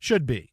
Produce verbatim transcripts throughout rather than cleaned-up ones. should be.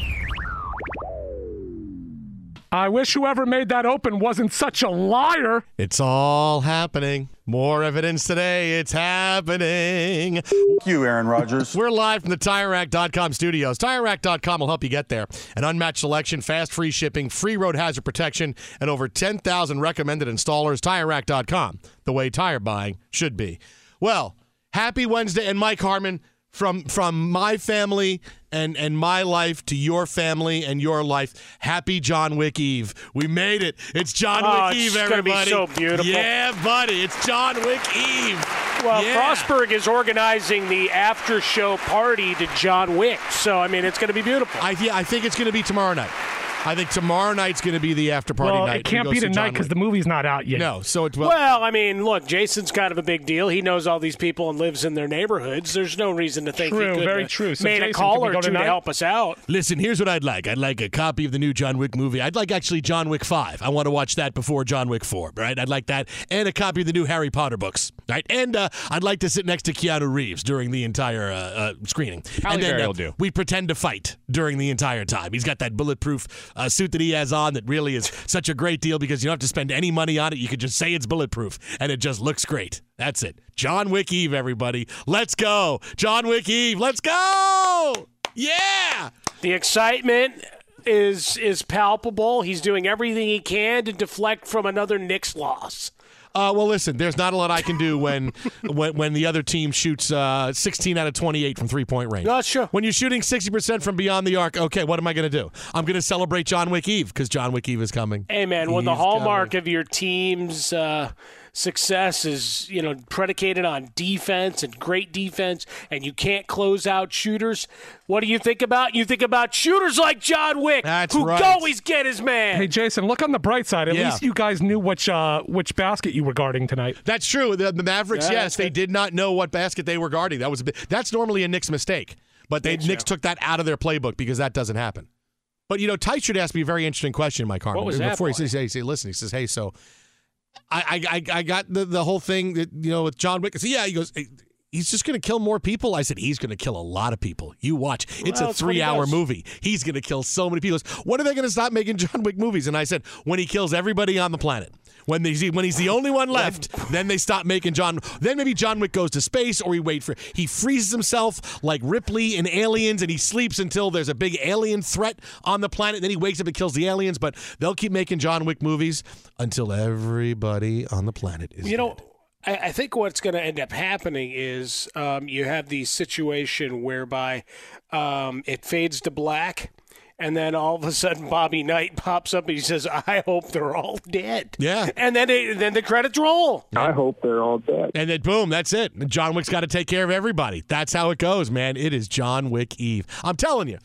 I wish whoever made that open wasn't such a liar. It's all happening. More evidence today. It's happening. Thank you, Aaron Rodgers. We're live from the Tire Rack dot com studios. Tire Rack dot com will help you get there. An unmatched selection, fast free shipping, free road hazard protection, and over ten thousand recommended installers. Tire Rack dot com, the way tire buying should be. Well, happy Wednesday. And Mike Harmon, from from my family and, and my life to your family and your life, happy John Wick Eve. We made it. It's John oh, Wick Eve, everybody. It's going to be so beautiful. Yeah, buddy. It's John Wick Eve. Well, yeah. Frostburg is organizing the after-show party to John Wick. So, I mean, it's going to be beautiful. I, th- I think it's going to be tomorrow night. I think tomorrow night's going to be the after-party well, night. Well, it can't be tonight because the movie's not out yet. No, so it's well, well, I mean, look, Jason's kind of a big deal. He knows all these people and lives in their neighborhoods. There's no reason to think true, he could very true. So made Jason, a call or two to help us out. Listen, here's what I'd like. I'd like a copy of the new John Wick movie. I'd like actually John Wick five. I want to watch that before John Wick four, right? I'd like that and a copy of the new Harry Potter books, right? And uh, I'd like to sit next to Keanu Reeves during the entire uh, uh, screening. Halle and then Berry uh, will do. We pretend to fight during the entire time. He's got that bulletproof A suit that he has on that really is such a great deal because you don't have to spend any money on it. You could just say it's bulletproof, and it just looks great. That's it. John Wick Eve, everybody. Let's go. John Wick Eve. Let's go. Yeah. The excitement is is palpable. He's doing everything he can to deflect from another Knicks loss. Uh, well, listen, there's not a lot I can do when when, when the other team shoots uh, sixteen out of twenty-eight from three-point range. Not sure. When you're shooting sixty percent from beyond the arc, okay, what am I going to do? I'm going to celebrate John Wick Eve because John Wick Eve is coming. Hey, man, when well, the hallmark coming. of your team's uh, success is, you know, predicated on defense and great defense, and you can't close out shooters. What do you think about? You think about shooters like John Wick, That's who right. always get his man. Hey, Jason, look on the bright side. At yeah. least you guys knew which uh, which basket you were guarding tonight. That's true. The, the Mavericks, yeah, yes, they good. did not know what basket they were guarding. That was a bit, that's normally a Knicks mistake, but they, Knicks took that out of their playbook because that doesn't happen. But, you know, Tite should ask me a very interesting question, Mike Harmon. What was that? Before he says, he says, listen, he says, hey, so I I, I got the, the whole thing, that, you know, with John Wick. So, yeah, he goes, he's just going to kill more people. I said, he's going to kill a lot of people. You watch. It's well, a three-hour he movie. He's going to kill so many people. When are they going to stop making John Wick movies? And I said, when he kills everybody on the planet. When, they, when he's the only one left, then they stop making John. Then maybe John Wick goes to space, or he wait for he freezes himself like Ripley in Aliens, and he sleeps until there's a big alien threat on the planet. And then he wakes up and kills the aliens. But they'll keep making John Wick movies until everybody on the planet is. You know, I, I think what's going to end up happening is um, you have the situation whereby um, it fades to black. And then all of a sudden, Bobby Knight pops up and he says, "I hope they're all dead." Yeah. And then it, then the credits roll. I hope they're all dead. And then boom, that's it. John Wick's got to take care of everybody. That's how it goes, man. It is John Wick Eve. I'm telling you,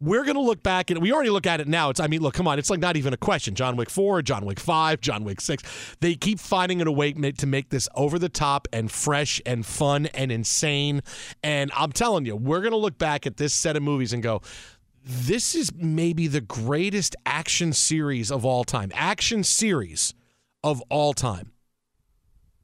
we're gonna look back and we already look at it now. It's I mean, look, come on, it's like not even a question. John Wick four, John Wick five, John Wick six. They keep finding a way to make this over the top and fresh and fun and insane. And I'm telling you, we're gonna look back at this set of movies and go, this is maybe the greatest action series of all time. Action series of all time.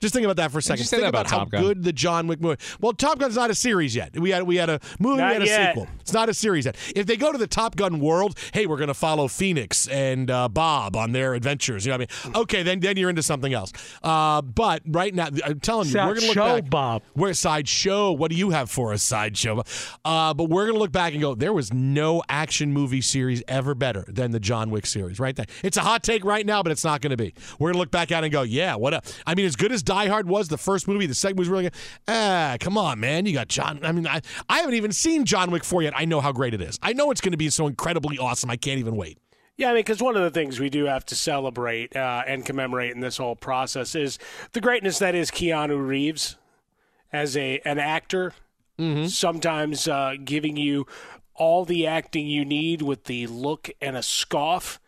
Just think about that for a second. Think about, about how Gun. good the John Wick movie. Well, Top Gun's not a series yet. We had we had a movie, not we had a yet. sequel. It's not a series yet. If they go to the Top Gun world, hey, we're going to follow Phoenix and uh, Bob on their adventures. You know what I mean? Okay, then then you're into something else. Uh, but right now, I'm telling you, Side we're going to look show, back. Bob. We're a sideshow. What do you have for us, sideshow? Uh, but we're going to look back and go, there was no action movie series ever better than the John Wick series. Right there. It's a hot take right now, but it's not going to be. We're going to look back at it and go, yeah, what up? I mean, as good as Die Hard was, the first movie, the second was really good. Ah, come on, man. You got John. I mean, I, I haven't even seen John Wick four yet. I know how great it is. I know it's going to be so incredibly awesome. I can't even wait. Yeah, I mean, because one of the things we do have to celebrate uh, and commemorate in this whole process is the greatness that is Keanu Reeves as a an actor, mm-hmm. sometimes uh, giving you all the acting you need with the look and a scoff.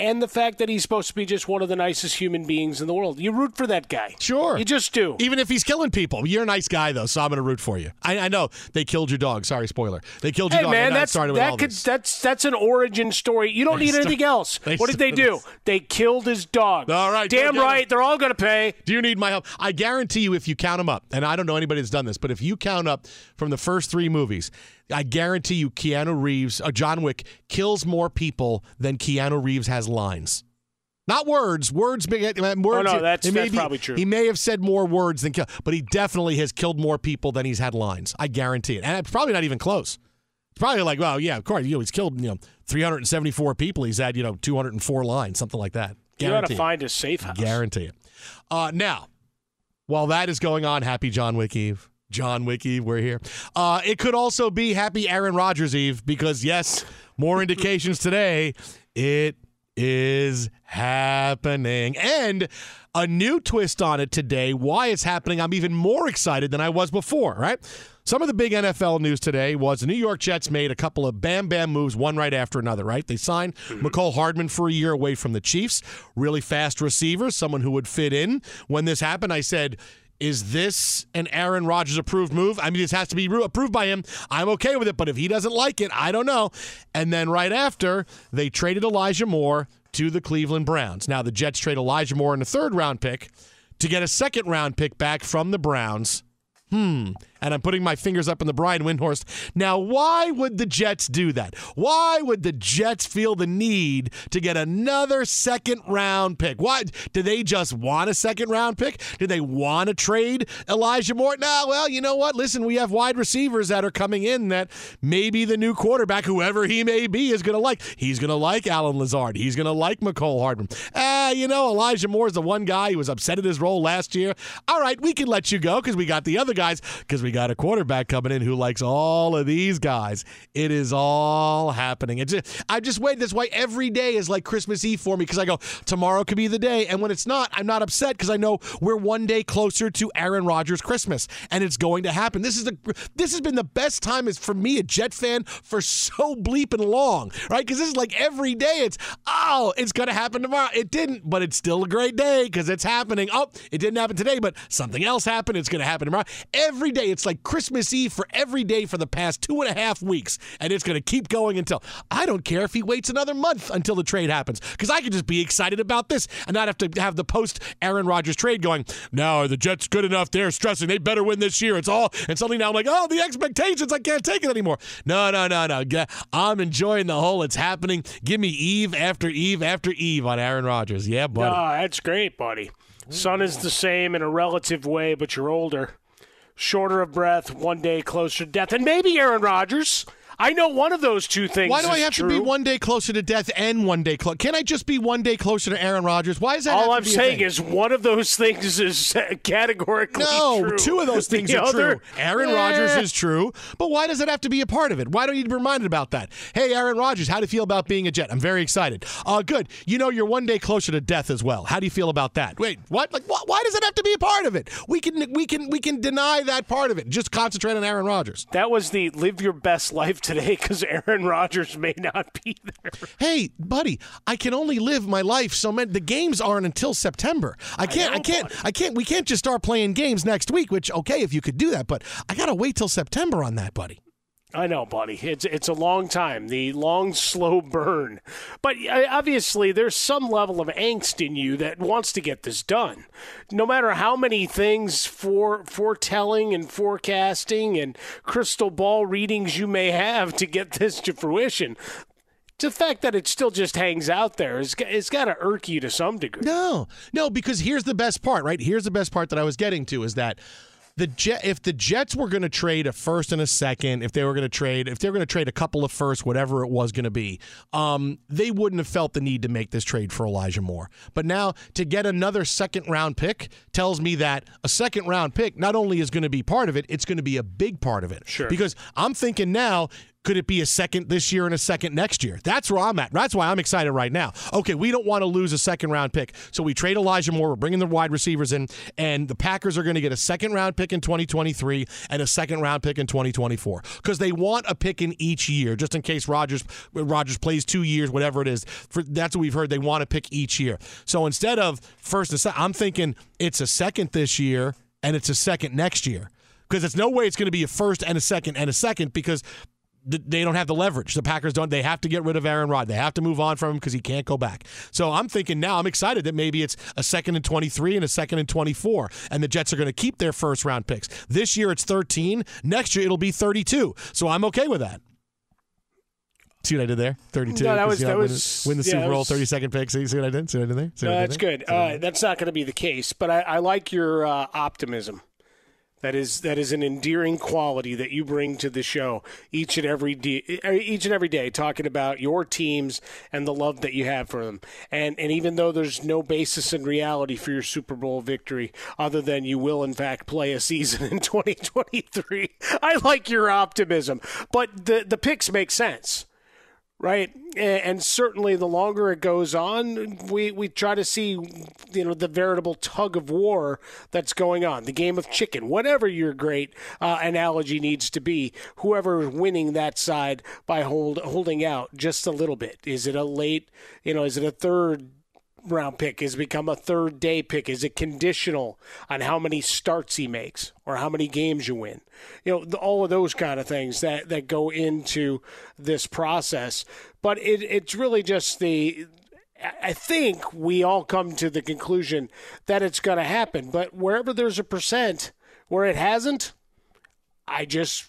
And the fact that he's supposed to be just one of the nicest human beings in the world. You root for that guy. Sure. You just do. Even if he's killing people. You're a nice guy, though, so I'm going to root for you. I, I know they killed your dog. Sorry, spoiler. They killed your hey, dog. Hey, man, that's, that with could, that's, that's an origin story. You don't they need start, anything else. What did they do? This. They killed his dog. All right. Damn right. Them. They're all going to pay. Do you need my help? I guarantee you if you count them up, and I don't know anybody that's done this, but if you count up from the first three movies, I guarantee you Keanu Reeves, uh, John Wick, kills more people than Keanu Reeves has lines. Not words. Words. words oh, no, that's, it may that's be, probably true. He may have said more words than kill, but he definitely has killed more people than he's had lines. I guarantee it. And it's probably not even close. It's probably like, well, yeah, of course, you know, he's killed you know, three hundred seventy-four people. He's had, you know, two hundred four lines, something like that. Guarantee you got to find a safe house. Guarantee it. Uh, now, while that is going on, happy John Wick Eve. John Wick Eve, we're here. Uh, it could also be happy Aaron Rodgers Eve because, yes, more indications today. It is happening. And a new twist on it today, why it's happening. I'm even more excited than I was before, right? Some of the big N F L news today was the New York Jets made a couple of bam-bam moves, one right after another, right? They signed Mecole Hardman for a year away from the Chiefs, really fast receiver, someone who would fit in. When this happened, I said, is this an Aaron Rodgers-approved move? I mean, this has to be approved by him. I'm okay with it, but if he doesn't like it, I don't know. And then right after, they traded Elijah Moore to the Cleveland Browns. Now, the Jets trade Elijah Moore in a third-round pick to get a second-round pick back from the Browns. Hmm. And I'm putting my fingers up in the Brian Windhorst. Now, why would the Jets do that? Why would the Jets feel the need to get another second-round pick? Why? Do they just want a second-round pick? Do they want to trade Elijah Moore? No, well, you know what? Listen, we have wide receivers that are coming in that maybe the new quarterback, whoever he may be, is going to like. He's going to like Alan Lazard. He's going to like Mecole Hardman. Ah, uh, you know, Elijah Moore is the one guy who was upset at his role last year. All right, we can let you go because we got the other guys because we we got a quarterback coming in who likes all of these guys. It is all happening. It's just, I just wait. That's why every day is like Christmas Eve for me, because I go, tomorrow could be the day. And when it's not, I'm not upset because I know we're one day closer to Aaron Rodgers Christmas, and it's going to happen. This is the this has been the best time is for me, a Jet fan, for so bleeping long, right? Because this is like every day it's, oh, it's going to happen tomorrow. It didn't, but it's still a great day because it's happening. Oh, it didn't happen today, but something else happened. It's going to happen tomorrow. Every day, it's like Christmas Eve for every day for the past two and a half weeks, and it's going to keep going until, I don't care if he waits another month until the trade happens, because I could just be excited about this and not have to have the post-Aaron Rodgers trade going, no, the Jets good enough, they're stressing, they better win this year, it's all, and suddenly now I'm like, oh, the expectations, I can't take it anymore. No, no, no, no, I'm enjoying the whole, it's happening, give me Eve after Eve after Eve on Aaron Rodgers. Yeah, buddy. Oh, that's great, buddy. Sun is the same in a relative way, but you're older. Shorter of breath, one day closer to death. And maybe Aaron Rodgers. I know one of those two things. Why do I have true. to be one day closer to death and one day closer? Can I just be one day closer to Aaron Rodgers? Why is that? All I'm saying is one of those things is categorically no, true. No, two of those things the are other, true. Aaron eh. Rodgers is true, but why does it have to be a part of it? Why don't you be reminded about that? Hey, Aaron Rodgers, how do you feel about being a Jet? I'm very excited. Uh, good. You know, you're one day closer to death as well. How do you feel about that? Wait, what? Like, wh- why does it have to be a part of it? We can, we can, we can deny that part of it. Just concentrate on Aaron Rodgers. That was the live your best life today, because Aaron Rodgers may not be there. Hey, buddy, I can only live my life so many. The games aren't until September. I can't. I, I can't. Buddy. I can't. We can't just start playing games next week. Which, okay, if you could do that, but I gotta wait till September on that, buddy. I know, buddy. It's it's a long time, the long, slow burn. But obviously, there's some level of angst in you that wants to get this done. No matter how many things for foretelling and forecasting and crystal ball readings you may have to get this to fruition, the fact that it still just hangs out there, it's, it's got to irk you to some degree. No, no, because here's the best part, right? Here's the best part that I was getting to is that The Jet, if the Jets were going to trade a first and a second, if they were going to trade, if they were going to trade a couple of firsts, whatever it was going to be, um, they wouldn't have felt the need to make this trade for Elijah Moore. But now to get another second round pick tells me that a second round pick not only is going to be part of it, it's going to be a big part of it. Sure. Because I'm thinking now, could it be a second this year and a second next year? That's where I'm at. That's why I'm excited right now. Okay, we don't want to lose a second-round pick, so we trade Elijah Moore. We're bringing the wide receivers in, and the Packers are going to get a second-round pick in twenty twenty-three and a second-round pick in twenty twenty-four because they want a pick in each year, just in case Rodgers Rodgers plays two years, whatever it is. For, that's what we've heard. They want a pick each year. So instead of first and second, I'm thinking it's a second this year and it's a second next year because there's no way it's going to be a first and a second and a second because – they don't have the leverage. The Packers don't. They have to get rid of Aaron Rodgers. They have to move on from him because he can't go back. So I'm thinking now, I'm excited that maybe it's a second and twenty-three and a second and twenty-four, and the Jets are going to keep their first-round picks. This year it's thirteen. Next year it'll be thirty-two. So I'm okay with that. See what I did there? thirty-two. No, that was, you know, that was win the, win the yeah, Super Bowl, thirty-second pick. See, see what I did? See what I did there? See what no, I did that's there? good. Uh, that's not going to be the case, but I, I like your uh, optimism. That is that is an endearing quality that you bring to the show each and every de- each and every day, talking about your teams and the love that you have for them. And and even though there's no basis in reality for your Super Bowl victory, other than you will in fact play a season in twenty twenty-three, I like your optimism. But the the picks make sense. Right, and certainly the longer it goes on, we, we try to see, you know, the veritable tug of war that's going on, the game of chicken, whatever your great uh, analogy needs to be. Whoever's winning that side by hold holding out just a little bit. Is it a late, you know, is it a third round pick? Has become a third day pick? Is it conditional on how many starts he makes or how many games you win? You know, the, all of those kind of things that, that go into this process. But it, it's really just the, I think we all come to the conclusion that it's going to happen. But wherever there's a percent where it hasn't, I just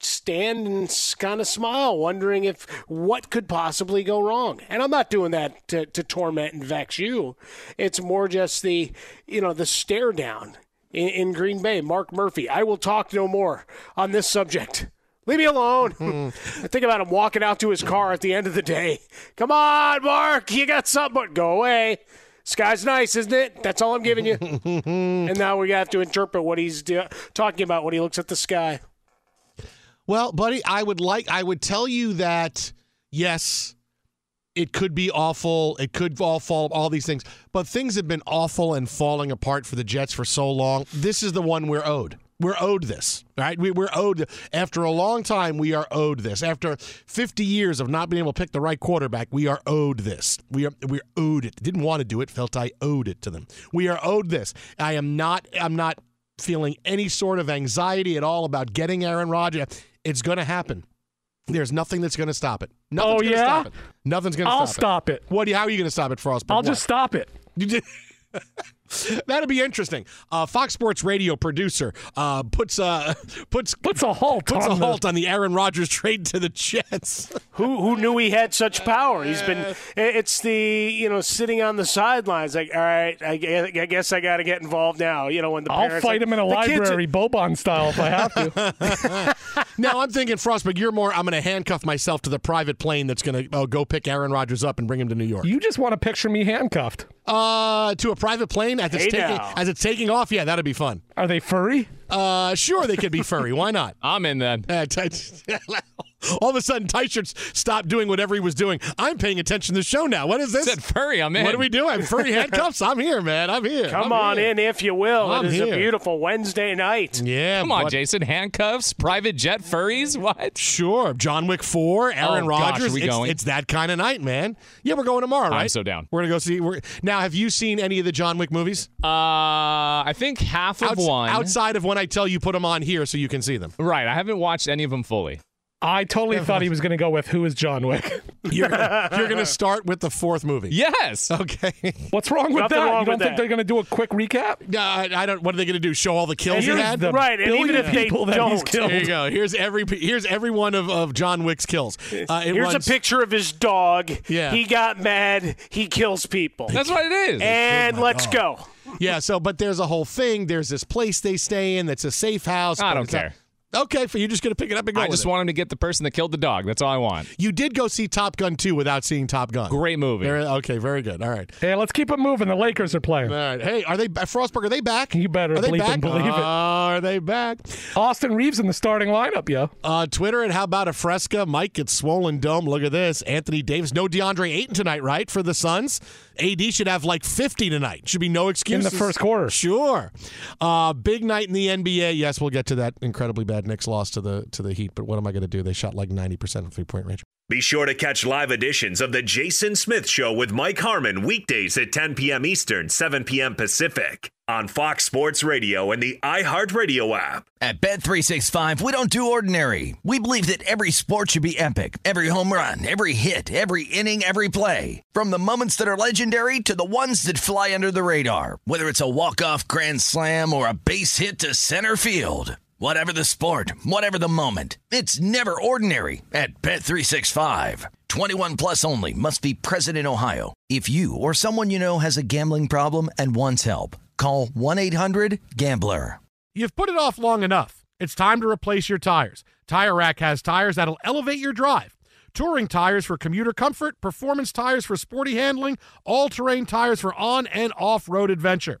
stand and kind of smile, wondering if what could possibly go wrong. And I'm not doing that to, to torment and vex you. It's more just the, you know, the stare down in, in Green Bay. Mark Murphy, I will talk no more on this subject. Leave me alone. Mm-hmm. I think about him walking out to his car at the end of the day. Come on, Mark, you got something. Go away. Sky's nice, isn't it? That's all I'm giving you. And now we have to interpret what he's do- talking about when he looks at the sky. Well, buddy, I would like I would tell you that, yes, it could be awful. It could all fall, all these things. But things have been awful and falling apart for the Jets for so long. This is the one we're owed. We're owed this, right? We, we're owed. After a long time, we are owed this. After fifty years of not being able to pick the right quarterback, we are owed this. We are we're owed it. Didn't want to do it. Felt I owed it to them. We are owed this. I am not. I'm not feeling any sort of anxiety at all about getting Aaron Rodgers. It's going to happen. There's nothing that's going to stop it. Nothing's oh, gonna yeah? Stop it. Nothing's going to stop it. I'll stop it. What? How are you going to stop it, Frost? I'll what? just stop it. You did. That'd be interesting. Uh, Fox Sports Radio producer uh, puts uh, puts puts a halt puts on a halt the... on the Aaron Rodgers trade to the Jets. who who knew he had such power? He's been it's the you know sitting on the sidelines like all right, I, I guess I got to get involved now. You know when the I'll parents, fight like, him in a library, are... Boban style, if I have to. Now I'm thinking, Frostberg, you're more. I'm going to handcuff myself to the private plane that's going to oh, go pick Aaron Rodgers up and bring him to New York. You just want to picture me handcuffed uh, to a private plane. As it's, hey taking, as it's taking off, yeah, that'd be fun. Are they furry? Uh, sure, they could be furry. Why not? I'm in then. Uh, t- All of a sudden, T-shirts stopped doing whatever he was doing. I'm paying attention to the show now. What is this? I said furry, I'm in. What do we do? I'm furry handcuffs. I'm here, man. I'm here. Come I'm on here. in if you will. I'm it is here. a beautiful Wednesday night. Yeah. Come on, but- Jason. Handcuffs, private jet furries, what? Sure. John Wick four, Aaron oh, Rodgers. Gosh, we it's, going? It's that kind of night, man. Yeah, we're going tomorrow, right? I'm so down. We're going to go see. We're, now, have you seen any of the John Wick movies? Uh, I think half of Outs- one. Outside of when I tell you put them on here so you can see them. Right. I haven't watched any of them fully. I totally yeah, thought he was going to go with who is John Wick. You're going to start with the fourth movie. Yes. Okay. What's wrong with Nothing that? Wrong you don't think that. They're going to do a quick recap? Uh, I, I don't. What are they going to do? Show all the kills he had? Right. And even if they don't. There you go. Here's every here's every one of, of John Wick's kills. Uh, it here's runs, a picture of his dog. Yeah. He got mad. He kills people. That's what it is. And let's dog. go. Yeah. So, but there's a whole thing. There's this place they stay in that's a safe house. I don't care. Not, Okay, for you just going to pick it up and go I with just it. want him to get the person that killed the dog. That's all I want. You did go see Top Gun two without seeing Top Gun. Great movie. Very, okay, very good. All right. Hey, let's keep it moving. The Lakers are playing. All right. Hey, are they Frostburg, are they back? You better bleep back? and believe it. Uh, are they back? Austin Reeves in the starting lineup, yo. Uh, Twitter, and how about a fresca? Mike gets swollen dome. Look at this. Anthony Davis. No DeAndre Ayton tonight, right, for the Suns? A D should have like fifty tonight. Should be no excuses. In the first quarter. Sure. Uh, big night in the N B A. Yes, we'll get to that incredibly bad Knicks loss to the to the Heat, but what am I going to do? They shot like ninety percent from three-point range. Be sure to catch live editions of The Jason Smith Show with Mike Harmon weekdays at ten p.m. Eastern, seven p.m. Pacific on Fox Sports Radio and the iHeartRadio app. At Bet three sixty-five, we don't do ordinary. We believe that every sport should be epic. Every home run, every hit, every inning, every play. From the moments that are legendary to the ones that fly under the radar. Whether it's a walk-off grand slam or a base hit to center field. Whatever the sport, whatever the moment, it's never ordinary at Bet three sixty-five. twenty-one plus only. Must be present in Ohio. If you or someone you know has a gambling problem and wants help, call one eight hundred gambler. You've put it off long enough. It's time to replace your tires. Tire Rack has tires that'll elevate your drive. Touring tires for commuter comfort, performance tires for sporty handling, all-terrain tires for on- and off-road adventure.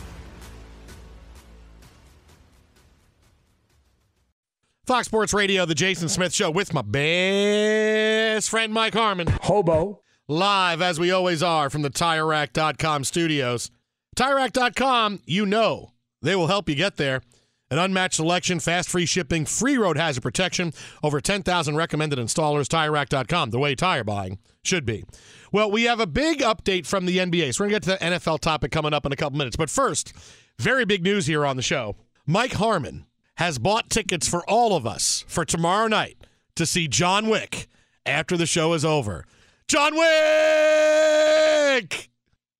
Fox Sports Radio, The Jason Smith Show, with my best friend, Mike Harmon. Hobo. Live, as we always are, from the Tire Rack dot com studios. Tire Rack dot com, you know, they will help you get there. An unmatched selection, fast free shipping, free road hazard protection, over ten thousand recommended installers, Tire Rack dot com, the way tire buying should be. Well, we have a big update from the N B A, so we're going to get to the N F L topic coming up in a couple minutes. But first, very big news here on the show. Mike Harmon has bought tickets for all of us for tomorrow night to see John Wick after the show is over. John Wick!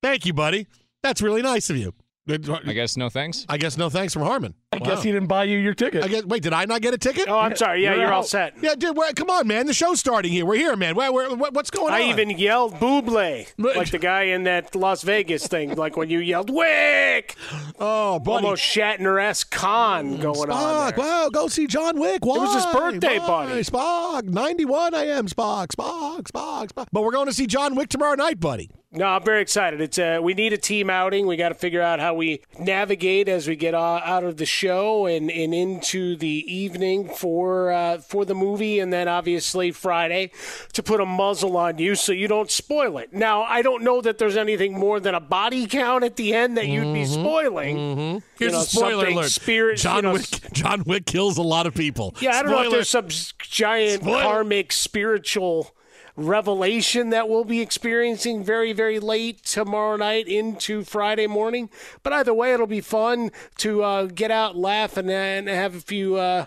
Thank you, buddy. That's really nice of you. I guess no thanks. I guess no thanks from Harmon. I wow. guess he didn't buy you your ticket. I guess, wait, did I not get a ticket? Oh, I'm sorry. Yeah, you're, you're all set. Yeah, dude, come on, man. The show's starting here. We're here, man. We're, we're, what's going I on? I even yelled Buble, like the guy in that Las Vegas thing, like when you yelled Wick. Oh, buddy. Almost Shatner-esque con going Spock, on there. Wow, go see John Wick. Why? It was his birthday, Why? buddy. Spock, ninety-one I am, Spock, Spock, Spock, Spock. But we're going to see John Wick tomorrow night, buddy. No, I'm very excited. It's uh, we need a team outing. We got to figure out how we navigate as we get out of the show and, and into the evening for uh, for the movie, and then obviously Friday to put a muzzle on you so you don't spoil it. Now, I don't know that there's anything more than a body count at the end that mm-hmm. you'd be spoiling. Mm-hmm. Here's you know, a spoiler alert: spirit, John you know, Wick. John Wick kills a lot of people. Yeah, I don't spoiler. know if there's some giant spoiler. karmic spiritual revelation that we'll be experiencing very, very late tomorrow night into Friday morning. But either way, it'll be fun to uh, get out, laugh, and, and have a few, uh,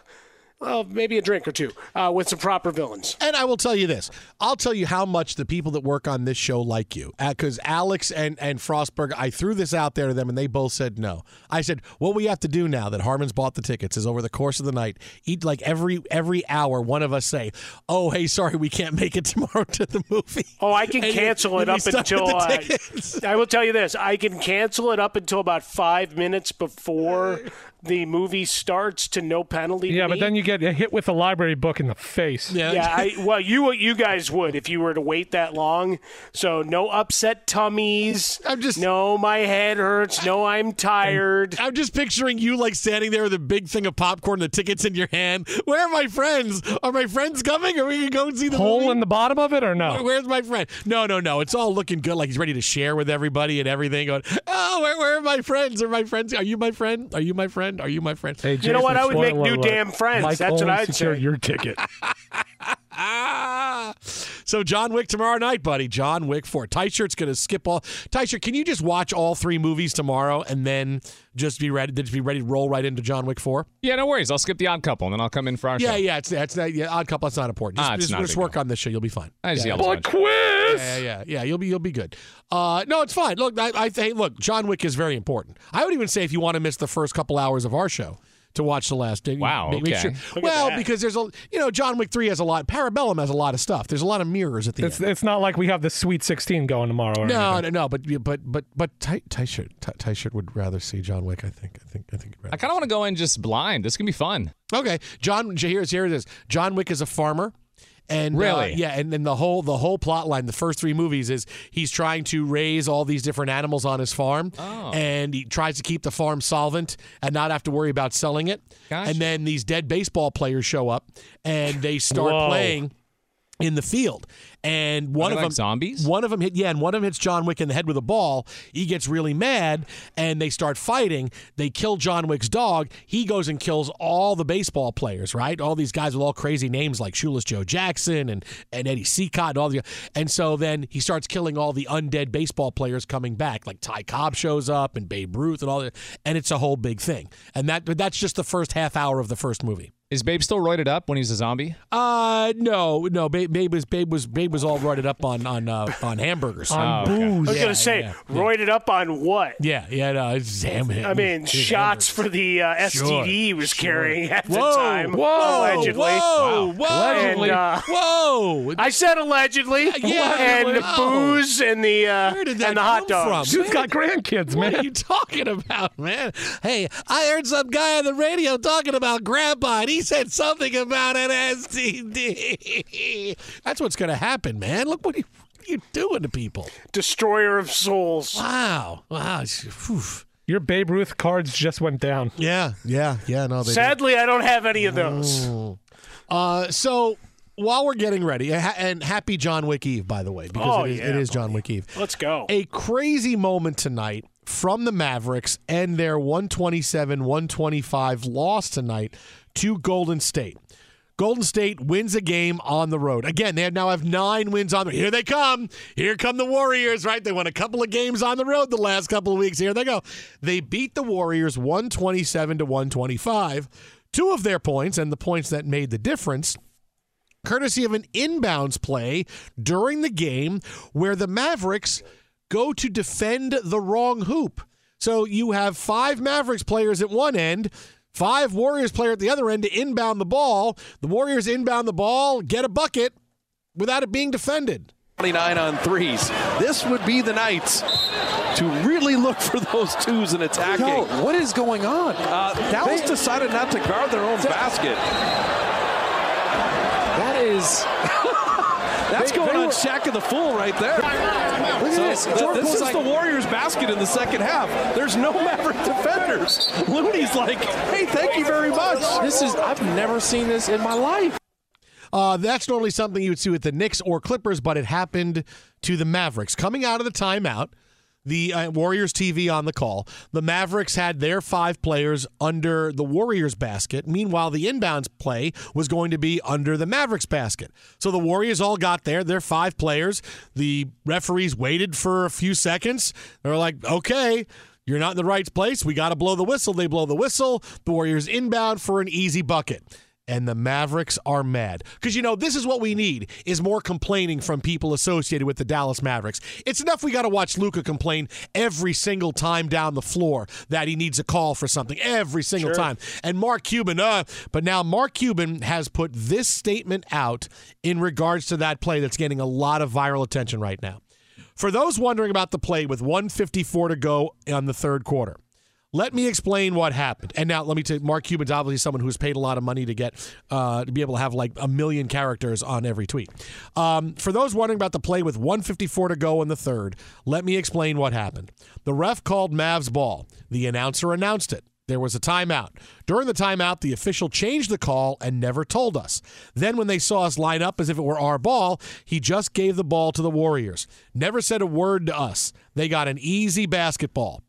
well, maybe a drink or two uh, with some proper villains. And I will tell you this. I'll tell you how much the people that work on this show like you. Because uh, Alex and, and Frostberg, I threw this out there to them, and they both said no. I said, what we have to do now that Harmon's bought the tickets is over the course of the night, eat like every every hour, one of us say, oh, hey, sorry, we can't make it tomorrow to the movie. Oh, I can and cancel it up until uh, – I will tell you this. I can cancel it up until about five minutes before – the movie starts to no penalty. Yeah, but then you get hit with a library book in the face. Yeah, yeah I, well, you you guys would if you were to wait that long. So no upset tummies. I'm just no, my head hurts. No, I'm tired. I'm just picturing you like standing there with a big thing of popcorn, the tickets in your hand. Where are my friends? Are my friends coming? Are we gonna go and see the hole movie? In the bottom of it or no? Where, where's my friend? No, no, no. It's all looking good. Like he's ready to share with everybody and everything. Going, oh, where, where are my friends? Are my friends? Are you my friend? Are you my friend? Are you my friend? Hey, you Jason, know what? I would make new damn friends. Mike That's what I'd say. Your ticket. So John Wick tomorrow night, buddy. John Wick four. T-shirt's going to skip all. T-shirt, can you just watch all three movies tomorrow and then just be ready? Just be ready to roll right into John Wick four. Yeah, no worries. I'll skip the Odd Couple and then I'll come in for our yeah, show. Yeah, it's, it's not, yeah. Odd Couple. That's not important. Just, ah, just, not just work deal. on this show. You'll be fine. I just yeah, yeah. quiz. Yeah, yeah, yeah, yeah. You'll be you'll be good. Uh, no, it's fine. Look, I, I hey, look. John Wick is very important. I would even say if you want to miss the first couple hours of our show, to watch the last. Wow. Make, okay. make sure. Well, because there's a you know John Wick three has a lot. Parabellum has a lot of stuff. There's a lot of mirrors at the it's, end. It's not like we have the Sweet sixteen going tomorrow. Or no, anything. no, no. But but but but T-shirt T-shirt would rather see John Wick. I think. I think. I think. I kind of want to go in just blind. This can be fun. Okay, John. Here's here it is. John Wick is a farmer. And really? Uh, yeah, and then the whole the whole plot line, the first three movies, is he's trying to raise all these different animals on his farm, oh. and he tries to keep the farm solvent and not have to worry about selling it. Gosh. And then these dead baseball players show up, and they start Whoa. playing in the field. And one of like them zombies. One of them hit yeah, and one of them hits John Wick in the head with a ball. He gets really mad, and they start fighting. They kill John Wick's dog. He goes and kills all the baseball players. Right, all these guys with all crazy names like Shoeless Joe Jackson and, and Eddie Seacott and all the. And so then he starts killing all the undead baseball players coming back. Like Ty Cobb shows up and Babe Ruth and all that. And it's a whole big thing. And that that's just the first half hour of the first movie. Is Babe still roided up when he's a zombie? Uh, no, no. Babe, Babe was Babe was Babe was all roided up on on uh, on hamburgers, on oh, booze. Okay. I was yeah, gonna say yeah, yeah. roided up on what? Yeah, yeah. No, it's damn it. I mean, it's shots hamburgers. For the uh, S T D he sure, was sure. carrying at whoa, the time. Whoa, allegedly. Whoa, wow. whoa, allegedly. And, uh, whoa. I said allegedly. Yeah, and allegedly. the booze and the uh, Where did that and the hot dogs. You've got grandkids, man. What are you talking about, man? Hey, I heard some guy on the radio talking about grandpa. And he said something about an S T D. That's what's going to happen, man. Look what, you, what are you doing to people. Destroyer of souls. Wow. Wow. Whew. Your Babe Ruth cards just went down. Yeah. Yeah. Yeah. No. They Sadly, did. I don't have any of those. Oh. Uh, so while we're getting ready, and happy John Wick Eve, by the way, because oh, it, is, yeah, it is John Wick Eve. Let's go. A crazy moment tonight from the Mavericks and their one twenty-seven one twenty-five loss tonight to Golden State. Golden State wins a game on the road. Again, they now have nine wins on the road. Here they come. Here come the Warriors, right? They won a couple of games on the road the last couple of weeks. Here they go. They beat the Warriors one twenty-seven to one twenty-five. Two of their points, and the points that made the difference, courtesy of an inbounds play during the game where the Mavericks go to defend the wrong hoop. So you have five Mavericks players at one end, five Warriors player at the other end to inbound the ball. The Warriors inbound the ball, get a bucket without it being defended. twenty-nine on threes. This would be the night to really look for those twos and attacking. Yo, what is going on? Uh, Dallas they, decided not to guard their own that, basket. That is... That's they, going they on were, Shaq of the Fool right there. Look at this. This is like, the Warriors basket in the second half. There's no Maverick defenders. Looney's like, hey, thank you very much. This is, I've never seen this in my life. Uh, that's normally something you would see with the Knicks or Clippers, but it happened to the Mavericks. Coming out of the timeout, the uh, Warriors T V on the call, the Mavericks had their five players under the Warriors basket. Meanwhile, the inbounds play was going to be under the Mavericks basket. So the Warriors all got there. Their five players. The referees waited for a few seconds. They were like, okay, you're not in the right place. We got to blow the whistle. They blow the whistle. The Warriors inbound for an easy bucket. And the Mavericks are mad. Because, you know, this is what we need, is more complaining from people associated with the Dallas Mavericks. It's enough we got to watch Luka complain every single time down the floor that he needs a call for something. Every single sure. time. And Mark Cuban, uh, but now Mark Cuban has put this statement out in regards to that play that's getting a lot of viral attention right now. For those wondering about the play with one fifty-four to go on the third quarter, let me explain what happened. And now let me tell you, Mark Cuban's obviously someone who's paid a lot of money to get uh, to be able to have like a million characters on every tweet. Um, for those wondering about the play with one fifty-four to go in the third, let me explain what happened. The ref called Mavs ball. The announcer announced it. There was a timeout. During the timeout, the official changed the call and never told us. Then when they saw us line up as if it were our ball, he just gave the ball to the Warriors. Never said a word to us. They got an easy basketball.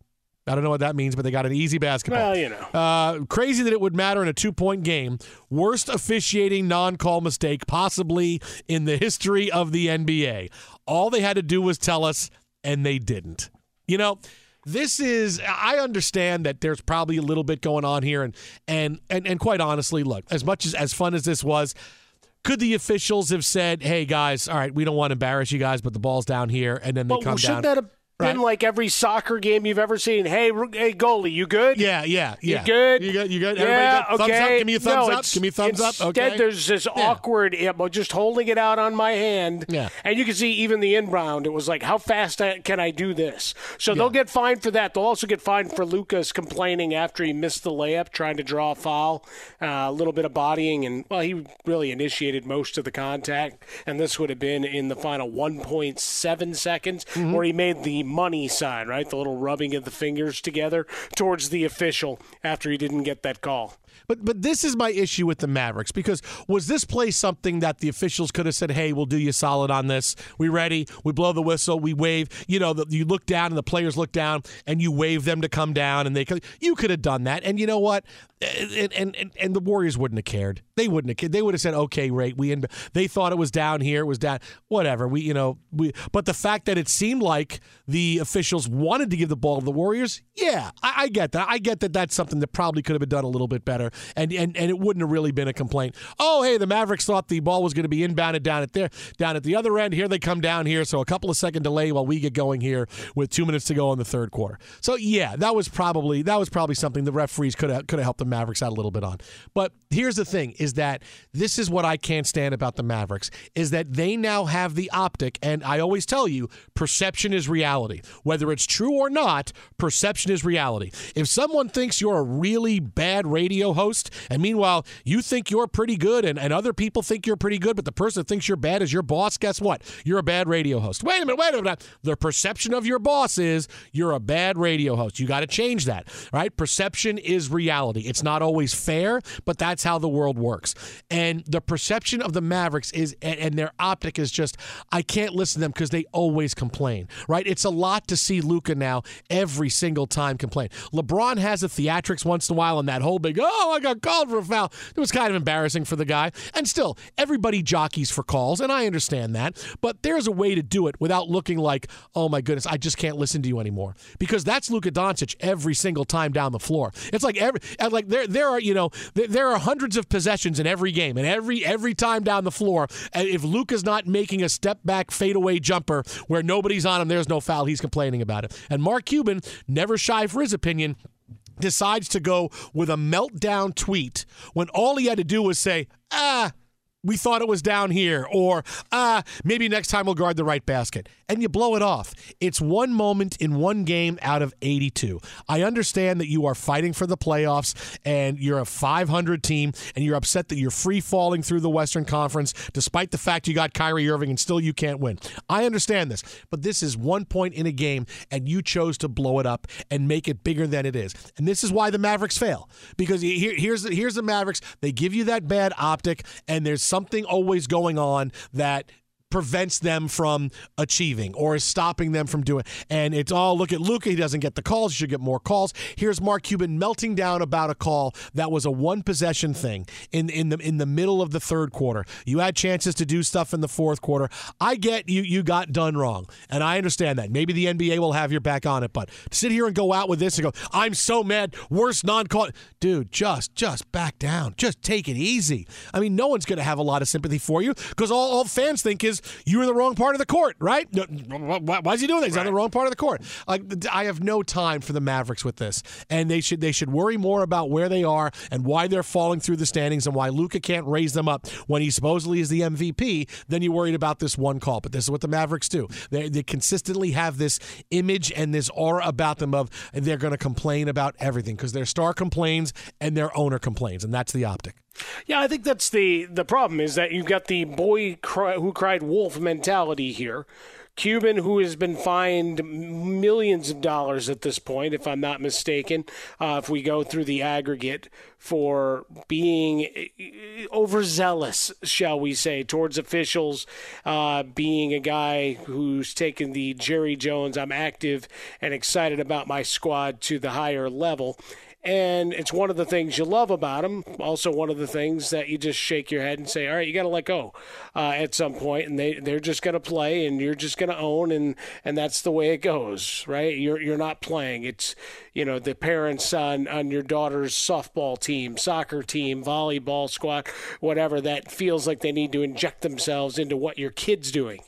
I don't know what that means, but they got an easy basketball. Well, you know. Uh, crazy that it would matter in a two-point game. Worst officiating non-call mistake possibly in the history of the N B A. All they had to do was tell us, and they didn't. You know, this is – I understand that there's probably a little bit going on here, and and and, and quite honestly, look, as much as, as fun as this was – could the officials have said, hey, guys, all right, we don't want to embarrass you guys, but the ball's down here, and then they but, come well, down. Shouldn't that have Right. In like every soccer game you've ever seen. Hey, hey, goalie, you good? Yeah, yeah, yeah. You good? You good? You good? Everybody yeah, good? Thumbs okay. up. Give me a thumbs no, up. Give me a thumbs instead, up. Instead, okay. there's this yeah. awkward, just holding it out on my hand. Yeah. And you can see even the inbound, it was like, how fast can I do this? So yeah. they'll get fined for that. They'll also get fined for Luka's complaining after he missed the layup, trying to draw a foul, uh, a little bit of bodying. And, well, he really initiated most of the contact. And this would have been in the final one point seven seconds mm-hmm. where he made the money sign, right? The little rubbing of the fingers together towards the official after he didn't get that call. But but this is my issue with the Mavericks, because was this play something that the officials could have said, hey, we'll do you solid on this. We ready. We blow the whistle. We wave. You know, the, you look down and the players look down and you wave them to come down. And they could, you could have done that. And you know what? And, and, and, and the Warriors wouldn't have cared. They wouldn't have cared. They would have said, okay, right. We in, they thought it was down here. It was down. Whatever. We, you know, we, but the fact that it seemed like the officials wanted to give the ball to the Warriors. Yeah, I, I get that. I get that that's something that probably could have been done a little bit better. And, and and it wouldn't have really been a complaint. Oh, hey, the Mavericks thought the ball was going to be inbounded down at there, down at the other end. Here they come down here, so a couple of second delay while we get going here with two minutes to go in the third quarter. So yeah, that was probably that was probably something the referees could have could have helped the Mavericks out a little bit on. But here's the thing: is that this is what I can't stand about the Mavericks is that they now have the optic, and I always tell you, perception is reality. Whether it's true or not, perception is reality. If someone thinks you're a really bad radio host, and meanwhile, you think you're pretty good, and, and other people think you're pretty good, but the person that thinks you're bad is your boss, guess what? You're a bad radio host. Wait a minute, wait a minute. The perception of your boss is you're a bad radio host. You got to change that, right? Perception is reality. It's not always fair, but that's how the world works. And the perception of the Mavericks is, and, and their optic is just, I can't listen to them because they always complain, right? It's a lot to see Luka now every single time complain. LeBron has a theatrics once in a while, and that whole big, oh, I got called for a foul. It was kind of embarrassing for the guy. And still, everybody jockeys for calls, and I understand that. But there's a way to do it without looking like, oh, my goodness, I just can't listen to you anymore. Because that's Luka Doncic every single time down the floor. It's like every like there there are, you know, there, there are hundreds of possessions in every game, and every every time down the floor, if Luka's not making a step-back fadeaway jumper where nobody's on him, there's no foul. He's complaining about it. And Mark Cuban, never shy for his opinion, decides to go with a meltdown tweet when all he had to do was say, ah, we thought it was down here, or ah, maybe next time we'll guard the right basket. And you blow it off. It's one moment in one game out of eighty-two. I understand that you are fighting for the playoffs, and you're a five hundred team, and you're upset that you're free-falling through the Western Conference, despite the fact you got Kyrie Irving, and still you can't win. I understand this, but this is one point in a game, and you chose to blow it up and make it bigger than it is. And this is why the Mavericks fail, because here, here's, the, here's the Mavericks. They give you that bad optic, and there's some something always going on that prevents them from achieving or is stopping them from doing. And it's all, oh, look at Luka. He doesn't get the calls. He should get more calls. Here's Mark Cuban melting down about a call that was a one possession thing in in the in the middle of the third quarter. You had chances to do stuff in the fourth quarter. I get you you got done wrong, and I understand that. Maybe the N B A will have your back on it, but to sit here and go out with this and go, I'm so mad, worst non-call, dude. Just just back down. Just take it easy. I mean, no one's going to have a lot of sympathy for you because all, all fans think is, you were in the wrong part of the court, right? Why is he doing that? He's right on the wrong part of the court. Like, I have no time for the Mavericks with this, and they should they should worry more about where they are and why they're falling through the standings and why Luka can't raise them up when he supposedly is the M V P. Then you're worried about this one call, but this is what the Mavericks do. They they consistently have this image and this aura about them of they're going to complain about everything because their star complains and their owner complains, and that's the optic. Yeah, I think that's the, the problem is that you've got the boy cry, who cried wolf mentality here. Cuban, who has been fined millions of dollars at this point, if I'm not mistaken, uh, if we go through the aggregate, for being overzealous, shall we say, towards officials, uh, being a guy who's taken the Jerry Jones, I'm active and excited about my squad, to the higher level. And it's one of the things you love about him. Also one of the things that you just shake your head and say, all right, you got to let go uh, at some point. And they, they're just going to play, and you're just going to own, and, and that's the way it goes, right? You're you're not playing. It's, you know, the parents on, on your daughter's softball team, soccer team, volleyball squad, whatever, that feels like they need to inject themselves into what your kid's doing.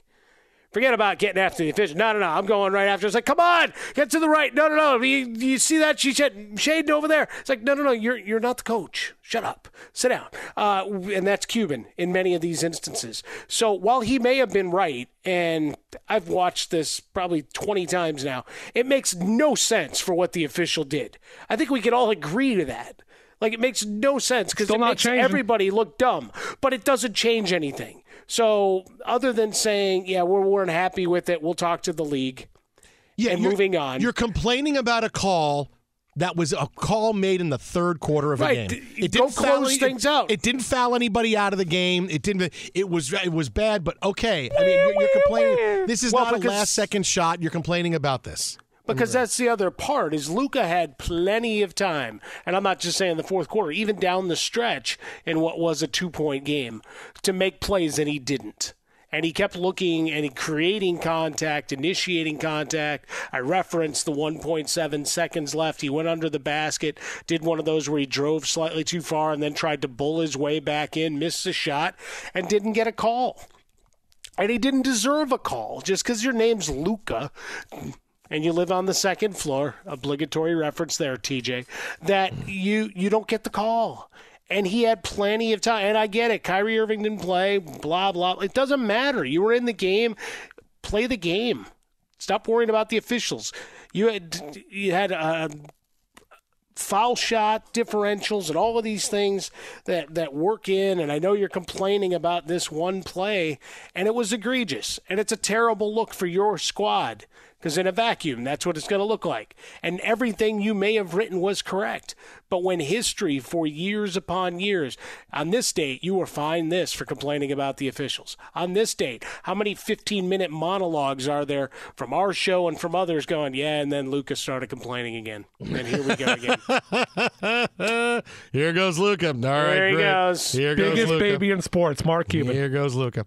Forget about getting after the official. No, no, no. I'm going right after. It's like, come on, get to the right. No, no, no. You, you see that? She said, shading over there. It's like, no, no, no. You're you're not the coach. Shut up. Sit down. Uh, and that's Cuban in many of these instances. So while he may have been right, and I've watched this probably twenty times now, it makes no sense for what the official did. I think we can all agree to that. Like, it makes no sense because it makes changing. everybody look dumb, but it doesn't change anything. So other than saying, yeah, we're, we're unhappy with it, we'll talk to the league yeah, and moving on. You're complaining about a call that was a call made in the third quarter of right. a game. It didn't Go foul close any, things it, out. It didn't foul anybody out of the game. It didn't. It was it was bad, but okay. I mean, you're, you're complaining. This is well, not because, a last-second shot. You're complaining about this. Because that's the other part, is Luka had plenty of time, and I'm not just saying the fourth quarter, even down the stretch in what was a two-point game, to make plays, and he didn't. And he kept looking and creating contact, initiating contact. I referenced the one point seven seconds left. He went under the basket, did one of those where he drove slightly too far and then tried to bull his way back in, missed the shot, and didn't get a call. And he didn't deserve a call just because your name's Luka. And you live on the second floor, obligatory reference there, T J, that you you don't get the call. And he had plenty of time. And I get it. Kyrie Irving didn't play, blah, blah. It doesn't matter. You were in the game. Play the game. Stop worrying about the officials. You had, you had a foul shot differentials and all of these things that, that work in. And I know you're complaining about this one play. And it was egregious. And it's a terrible look for your squad. Because in a vacuum, that's what it's going to look like. And everything you may have written was correct. But when history for years upon years, on this date, you were fined this for complaining about the officials. On this date, how many fifteen-minute monologues are there from our show and from others going, yeah, and then Luka started complaining again. And here we go again. Here goes Luka. All right, Here he great. goes. Here Biggest goes Luka. baby in sports, Mark Cuban. Here goes Luka.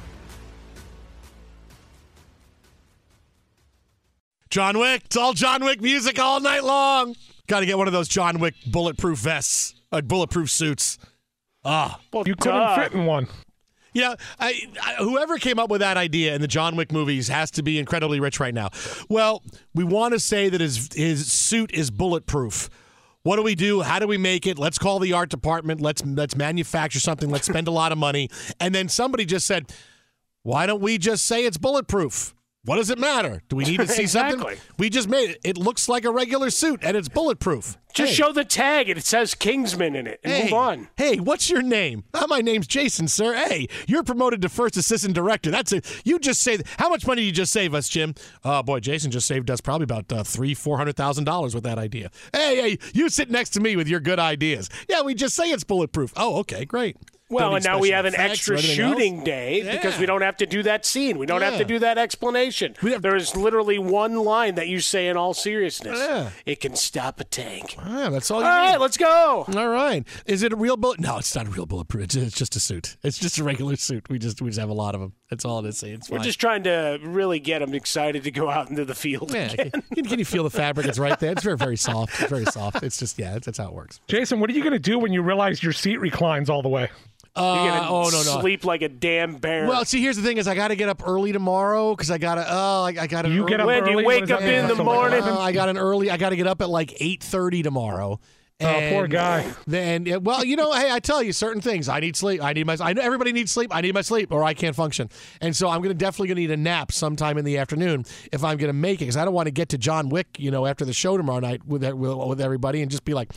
John Wick. It's all John Wick music all night long. Got to get one of those John Wick bulletproof vests, like bulletproof suits. Ah, well, you couldn't God. fit in one. Yeah, I, I, whoever came up with that idea in the John Wick movies has to be incredibly rich right now. Well, we want to say that his his suit is bulletproof. What do we do? How do we make it? Let's call the art department. Let's let's manufacture something. Let's spend a lot of money. And then somebody just said, "Why don't we just say it's bulletproof? What does it matter? Do we need to see exactly. something? We just made it. It looks like a regular suit, and it's bulletproof. Just hey. show the tag, and it says Kingsman in it, and hey. move on. Hey, what's your name? Oh, my name's Jason, sir. Hey, you're promoted to first assistant director. That's it. You just saved. How much money did you just save us, Jim? Oh, boy, Jason just saved us probably about uh, three, four hundred thousand dollars with that idea. Hey, hey, you sit next to me with your good ideas. Yeah, we just say it's bulletproof. Oh, okay, great. Well, and now we have an extra shooting else. day yeah. because we don't have to do that scene. We don't yeah. have to do that explanation. Have, there is literally one line that you say in all seriousness. Yeah. It can stop a tank. Yeah, that's all you all need. All right, let's go. All right. Is it a real bullet? No, it's not a real bulletproof. It's, it's just a suit. It's just a regular suit. We just we just have a lot of them. That's all it is. It's We're fine. just trying to really get them excited to go out into the field yeah. again. Can, can you feel the fabric? It's right there. It's very, very soft. It's very soft. It's just, yeah, that's how it works. Jason, what are you going to do when you realize your seat reclines all the way? Uh, You're gonna oh, no, no. sleep like a damn bear. Well, see, here's the thing: is I got to get up early tomorrow because I got to. Oh, I, I got to. You early, get up when early. You wake up in the morning. Uh, I got an early. I got to get up at like eight thirty tomorrow. And oh, poor guy. Then, well, you know, hey, I tell you, certain things. I need sleep. I need my. I know everybody needs sleep. I need my sleep, or I can't function. And so, I'm gonna definitely gonna need a nap sometime in the afternoon if I'm gonna make it, because I don't want to get to John Wick, you know, after the show tomorrow night with with, with everybody and just be like.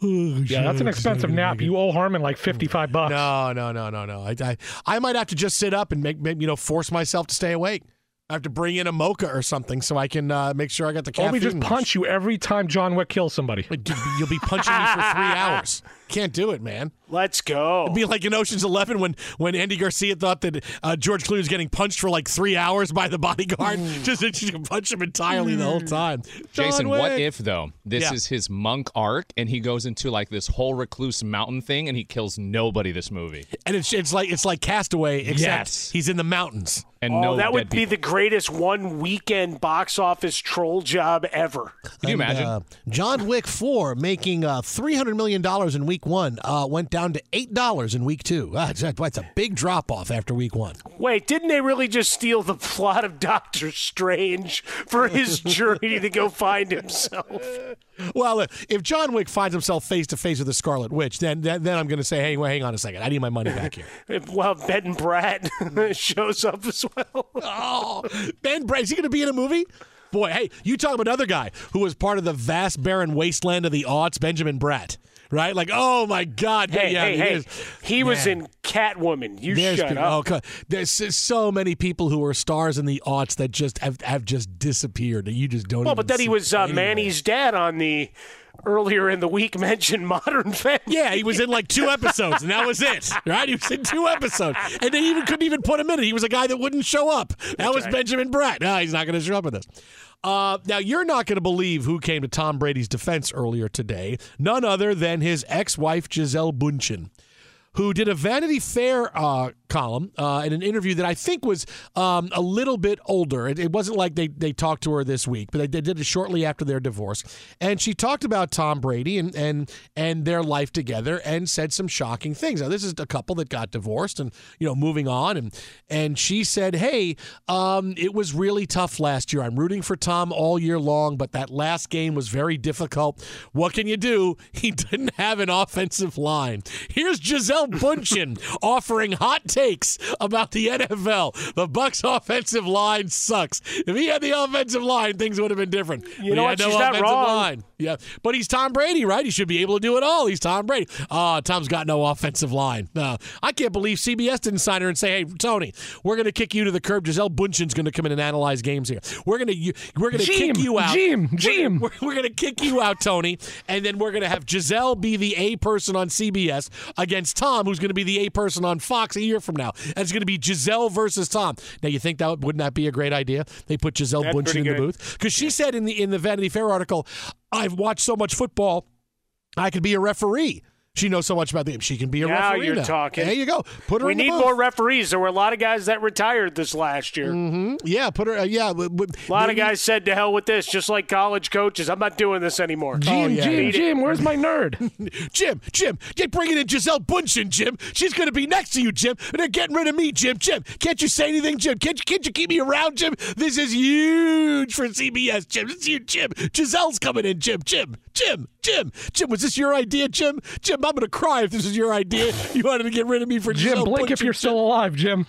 Yeah, that's an expensive nap. You owe Harmon like fifty-five bucks. No, no, no, no, no. I, I, I might have to just sit up and make, make, you know, force myself to stay awake. I have to bring in a mocha or something so I can uh, make sure I got the caffeine. Or we just punch you every time John Wick kills somebody. You'll be punching me for three hours. Can't do it, man. Let's go. It'd be like in Ocean's Eleven when, when Andy Garcia thought that uh, George Clooney was getting punched for like three hours by the bodyguard. Mm. Just that you can punch him entirely mm. the whole time. Jason, what if, though, this yeah. is his monk arc, and he goes into like this whole recluse mountain thing, and he kills nobody this movie. And it's it's like it's like Castaway, except yes. he's in the mountains. And oh, no that would be people. the greatest one weekend box office troll job ever. Can you and, imagine? Uh, John Wick four making uh, three hundred million dollars in week one uh, went down to eight dollars in week two. Uh, that's, that's a big drop-off after week one. Wait, didn't they really just steal the plot of Doctor Strange for his journey to go find himself? Well, if John Wick finds himself face-to-face with the Scarlet Witch, then then, then I'm going to say, hey, well, hang on a second. I need my money back here. Well, Ben Bratt shows up as well. Oh, Ben Bratt. Is he going to be in a movie? Boy, hey, you talk about another guy who was part of the vast, barren wasteland of the aughts, Benjamin Bratt. Right? Like, oh, my God. Hey, yeah, hey, he, hey. Is, he was in Catwoman. You There's shut people, up. Oh, There's so many people who were stars in the aughts that just have, have just disappeared. That you just don't Well, but then he was uh, Manny's dad on the... Earlier in the week, mentioned Modern Family. Yeah, he was in like two episodes, and that was it. Right? He was in two episodes, and they even couldn't even put him in it. He was a guy that wouldn't show up. That That's was right. Benjamin Bratt. No, he's not going to show up with us. Uh, now, you're not going to believe who came to Tom Brady's defense earlier today. None other than his ex-wife, Gisele Bündchen, who did a Vanity Fair uh, column uh, in an interview that I think was um, a little bit older. It, it wasn't like they, they talked to her this week, but they, they did it shortly after their divorce. And she talked about Tom Brady and, and, and their life together and said some shocking things. Now, this is a couple that got divorced and, you know, moving on. And, and she said, hey, um, it was really tough last year. I'm rooting for Tom all year long, but that last game was very difficult. What can you do? He didn't have an offensive line. Here's Gisele Bündchen offering hot takes about the N F L. The Bucks' offensive line sucks. If he had the offensive line, things would have been different. You but know what? No, she's not wrong. Line. Yeah, but he's Tom Brady, right? He should be able to do it all. He's Tom Brady. Uh, Tom's got no offensive line. Uh, I can't believe C B S didn't sign her and say, "Hey, Tony, we're going to kick you to the curb. Gisele Bündchen's going to come in and analyze games here. We're going to we're going to kick you out, Jim. Jim, we're, we're going to kick you out, Tony, and then we're going to have Gisele be the A person on C B S against Tom, who's going to be the A person on Fox a year from now. And it's going to be Gisele versus Tom. Now, you think that wouldn't that be a great idea? They put Gisele That's Bündchen in good. the booth because she said in the in the Vanity Fair article, I've watched so much football, I could be a referee. She knows so much about the game. She can be a now referee. You're now you're talking. There you go. Put her. We in the need booth. More referees. There were a lot of guys that retired this last year. Mm-hmm. Yeah, put her. Uh, yeah, w- w- a lot maybe. of guys said, "To hell with this." Just like college coaches, I'm not doing this anymore. Jim, oh, yeah. Jim, Jim, where's my nerd? Jim, Jim, you're bringing in Gisele Bündchen, Jim. She's going to be next to you, Jim. And they're getting rid of me, Jim. Jim, can't you say anything, Jim? Can't you, can't you keep me around, Jim? This is huge for C B S, Jim. It's huge, Jim. Gisele's coming in, Jim. Jim, Jim, Jim, Jim. Was this your idea, Jim? Jim. I'm going to cry if this is your idea. You wanted to get rid of me for Jim. Gisele blink Bündchen. If you're still alive, Jim.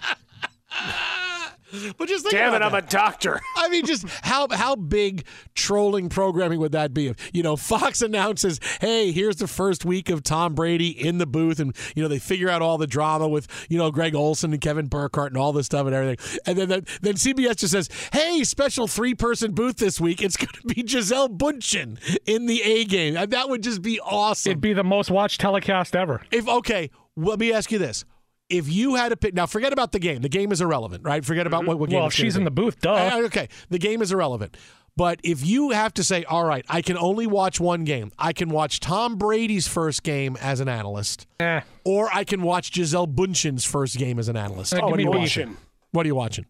But just think damn about it, that. I'm a doctor. I mean, just how how big trolling programming would that be? You know, Fox announces, "Hey, here's the first week of Tom Brady in the booth," and you know they figure out all the drama with you know Greg Olsen and Kevin Burkhardt and all this stuff and everything, and then then, then C B S just says, "Hey, special three person booth this week. It's going to be Gisele Bündchen in the A game." That would just be awesome. It'd be the most watched telecast ever. If okay, let me ask you this. If you had to pick, now forget about the game. The game is irrelevant, right? Forget about what, what game. Well, if she's in the booth, duh. Okay, the game is irrelevant. But if you have to say, all right, I can only watch one game. I can watch Tom Brady's first game as an analyst, eh. or I can watch Gisele Bündchen's first game as an analyst. Oh, what are you watching? What are you watching?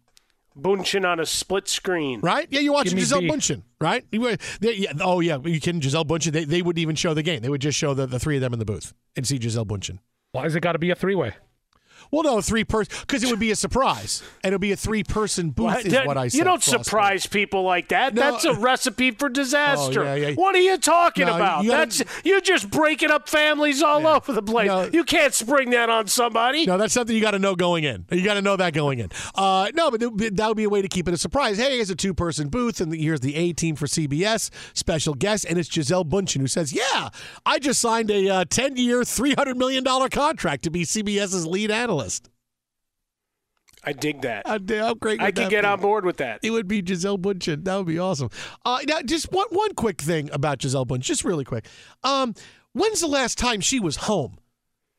Bündchen on a split screen. Right? Yeah, you're watching Gisele B. Bündchen, right? You were, they, yeah, oh, yeah, you kidding? Gisele Bündchen, they, they wouldn't even show the game. They would just show the, the three of them in the booth and see Gisele Bündchen. Why has it got to be a three-way? Well, no, three person because it would be a surprise, and it'll be a three-person booth. What? Is what I said. You don't Frosty. surprise people like that. No, That's a recipe for disaster. Oh, yeah, yeah. What are you talking no, about? You gotta, That's you're just breaking up families all yeah. over the place. No, you can't spring that on somebody. No, that's something you got to know going in. You got to know that going in. Uh, no, but that would be a way to keep it a surprise. Hey, it's a two-person booth, and here's the A team for C B S special guest, and it's Gisele Bündchen who says, "Yeah, I just signed a uh, ten-year, three hundred million dollar contract to be C B S's lead analyst." List. I dig that. I, I'm great. I could get be? on board with that. It would be Gisele Bündchen. That would be awesome. Uh, now, just one one quick thing about Gisele Bündchen, just really quick. Um, when's the last time she was home?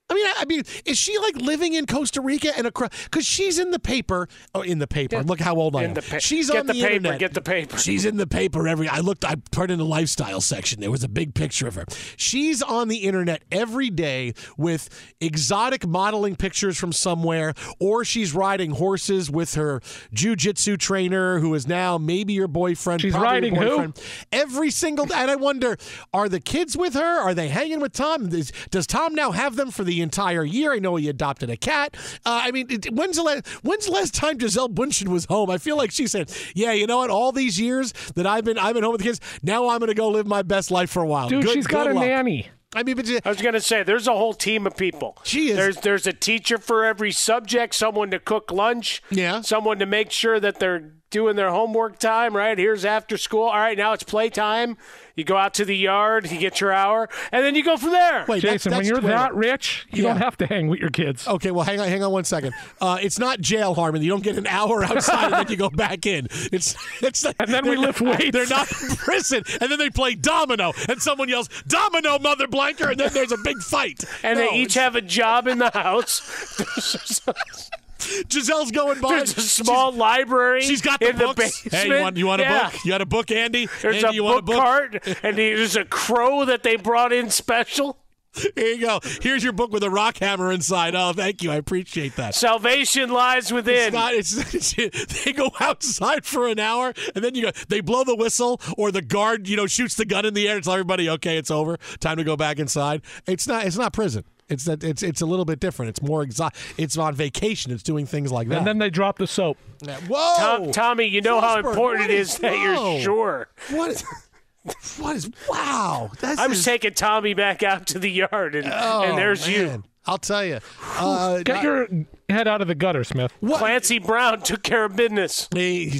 I mean, I, I mean, is she like living in Costa Rica and across? Because she's in the paper. Oh, in the paper. Yeah. Look how old I in am. The pa- she's get on the, the paper. Internet. Get the paper. She's in the paper every. I looked. I turned in the lifestyle section. There was a big picture of her. She's on the internet every day with exotic modeling pictures from somewhere, or she's riding horses with her jiu-jitsu trainer, who is now maybe your boyfriend. She's riding boyfriend. who? Every single day. And I wonder, are the kids with her? Are they hanging with Tom? Does, does Tom now have them for the entire year? I know he adopted a cat. Uh, I mean, it, when's, the last, when's the last time Gisele Bündchen was home? I feel like she said, yeah, you know what? All these years that I've been I've been home with the kids, now I'm going to go live my best life for a while. Dude, good, she's good got a luck. nanny. I mean, but she, I was going to say, there's a whole team of people. She is. There's, there's a teacher for every subject, someone to cook lunch, yeah. someone to make sure that they're doing their homework time, right? Here's after school. All right, now it's playtime. You go out to the yard, you get your hour, and then you go from there. Wait, Jason, that's, that's when you're Twitter. Not rich, you yeah. don't have to hang with your kids. Okay, well, hang on hang on one second. Uh, it's not jail, Harmon. You don't get an hour outside and then you go back in. It's it's. Like, and then we lift weights. They're not in prison. And then they play domino, and someone yells, "Domino, mother blanker," and then there's a big fight. And no, they each have a job in the house. Giselle's going by. There's a small she's, library. She's got the books. The hey, you want, you want yeah. a book? You got a book, Andy? There's Andy, a, book you want a book cart, and there's a crow that they brought in special. Here you go. Here's your book with a rock hammer inside. Oh, thank you. I appreciate that. Salvation lies within. It's not, it's, it's, they go outside for an hour, and then you go. They blow the whistle, or the guard, you know, shoots the gun in the air and tells everybody, okay, it's over. Time to go back inside. It's not. It's not prison. It's that. It's it's a little bit different. It's more exotic. It's on vacation. It's doing things like that. And then they drop the soap. Yeah. Whoa, Tom, Tommy, you know Forsberg, how important it is, is that you're sure. What? Is, What is wow? That's I was just, taking Tommy back out to the yard, and, oh, and there's man. you. I'll tell you. Uh, Get your head out of the gutter, Smith. What? Clancy Brown took care of business. Hey.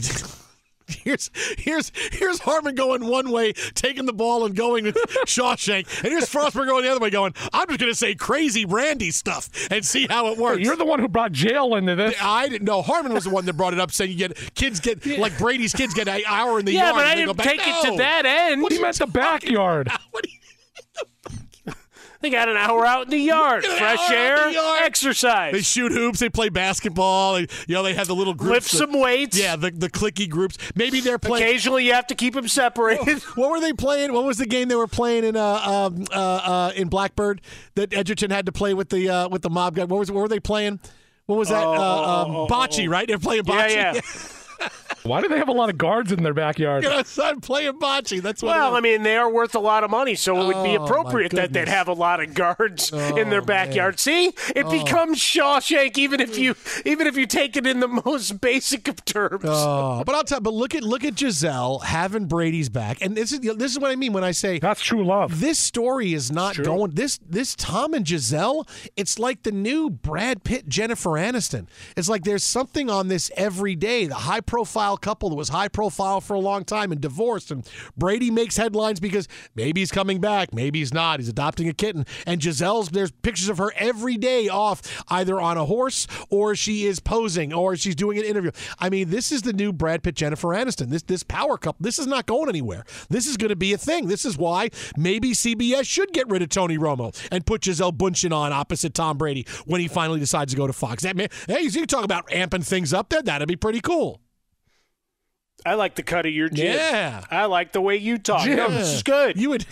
Here's here's here's Harmon going one way, taking the ball and going with Shawshank, and here's Forsberg going the other way, going, I'm just going to say crazy Randy stuff and see how it works. Hey, you're the one who brought jail into this. I didn't know. Harmon was the one that brought it up, saying you get kids get like Brady's kids get an hour in the yeah, yard. Yeah, but I didn't go take no. it to that end. What he meant the backyard. About? What do you They got an hour out in the yard, fresh air, exercise. They shoot hoops. They play basketball. They, you know, they have the little groups. Lift that, some weights. Yeah, the the clicky groups. Maybe they're playing. Occasionally, you have to keep them separated. What, what were they playing? What was the game they were playing in uh um uh, uh in Blackbird that Edgerton had to play with the uh, with the mob guy? What was what were they playing? What was that? Oh, uh, um, bocce, right? They're playing bocce. Yeah, yeah. Why do they have a lot of guards in their backyard? You know, I'm playing bocce. That's what well, I mean, they are worth a lot of money, so it would be appropriate oh, that they'd have a lot of guards oh, in their backyard. Man. See, it oh. becomes Shawshank, even if you even if you take it in the most basic of terms. Oh, but I'll tell. But look at look at Gisele having Brady's back, and this is this is what I mean when I say that's true love. This story is not going. This this Tom and Gisele, it's like the new Brad Pitt, Jennifer Aniston. It's like there's something on this every day. The high profile couple that was high profile for a long time and divorced, and Brady makes headlines because maybe he's coming back, maybe he's not, he's adopting a kitten, and Gisele's, there's pictures of her every day off, either on a horse, or she is posing, or she's doing an interview. I mean, this is the new Brad Pitt, Jennifer Aniston, this this power couple. This is not going anywhere. This is going to be a thing. This is why maybe C B S should get rid of Tony Romo and put Gisele Bündchen on opposite Tom Brady when he finally decides to go to Fox. That man, hey, you talk about amping things up there, that'd be pretty cool. I like the cut of your jib. Yeah. I like the way you talk. Yeah. This is good. You would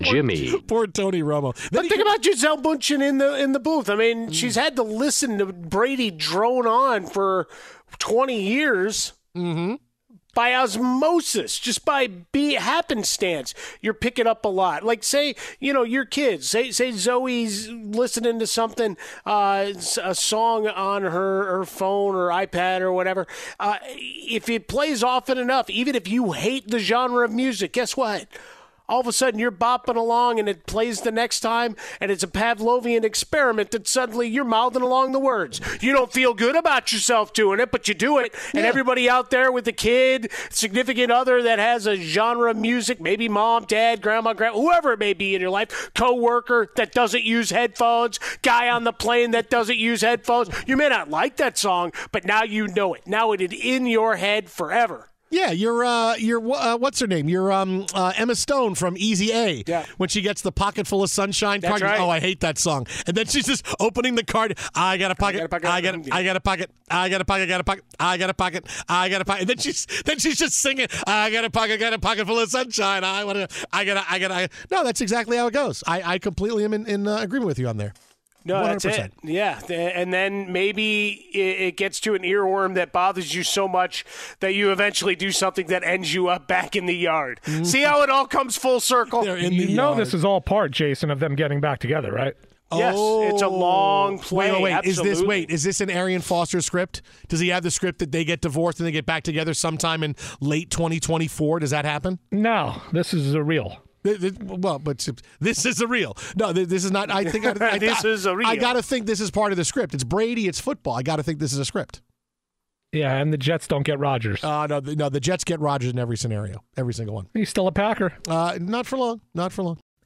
Jimmy. Poor, poor Tony Romo. Then but think could... about Gisele Bündchen in the in the booth. I mean, mm. she's had to listen to Brady drone on for twenty years mm-hmm. by osmosis, just by be happenstance. You're picking up a lot. Like, say, you know, your kids. Say say Zoe's listening to something, uh, a song on her, her phone or iPad or whatever. Uh, if it plays often enough, even if you hate the genre of music, guess what? All of a sudden you're bopping along and it plays the next time, and it's a Pavlovian experiment that suddenly you're mouthing along the words. You don't feel good about yourself doing it, but you do it. And yeah. everybody out there with a kid, significant other that has a genre of music, maybe mom, dad, grandma, grandma, whoever it may be in your life, coworker that doesn't use headphones, guy on the plane that doesn't use headphones. You may not like that song, but now you know it. Now it is in your head forever. Yeah, you're, uh, you're uh, what's her name? You're um, uh, Emma Stone from Easy A. Yeah. When she gets the pocket full of sunshine. That's right. Oh, I hate that song. And then she's just opening the card. I got a pocket. I got a pocket. I got a pocket. I got a pocket. I got a pocket. I got a pocket. I got a pocket. And then she's, then she's just singing, I got a pocket. I got a pocket full of sunshine. I want to. I got to. I got to. No, that's exactly how it goes. I, I completely am in, in uh, agreement with you on there. No, that's it. Yeah, and then maybe it gets to an earworm that bothers you so much that you eventually do something that ends you up back in the yard. Mm-hmm. See how it all comes full circle? You know this is all part, Jason, of them getting back together, right? Yes, oh. It's a long play. Wait, wait, wait. Is this wait? Is this an Arian Foster script? Does he have the script that they get divorced and they get back together sometime in late twenty twenty-four? Does that happen? No, this is a real. Well, but this is a real. No, this is not. I think I, I, this I, is a real. I got to think this is part of the script. It's Brady. It's football. I got to think this is a script. Yeah, and the Jets don't get Rodgers. Uh, no, the, no, the Jets get Rodgers in every scenario, every single one. He's still a Packer. Uh, not for long. Not for long.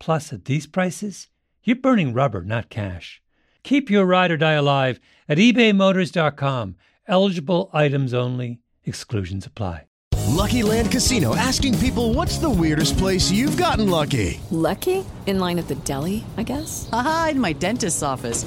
Plus, at these prices, you're burning rubber, not cash. Keep your ride or die alive at ebay motors dot com. Eligible items only. Exclusions apply. Lucky Land Casino, asking people, what's the weirdest place you've gotten lucky? Lucky? In line at the deli, I guess? Aha, in my dentist's office.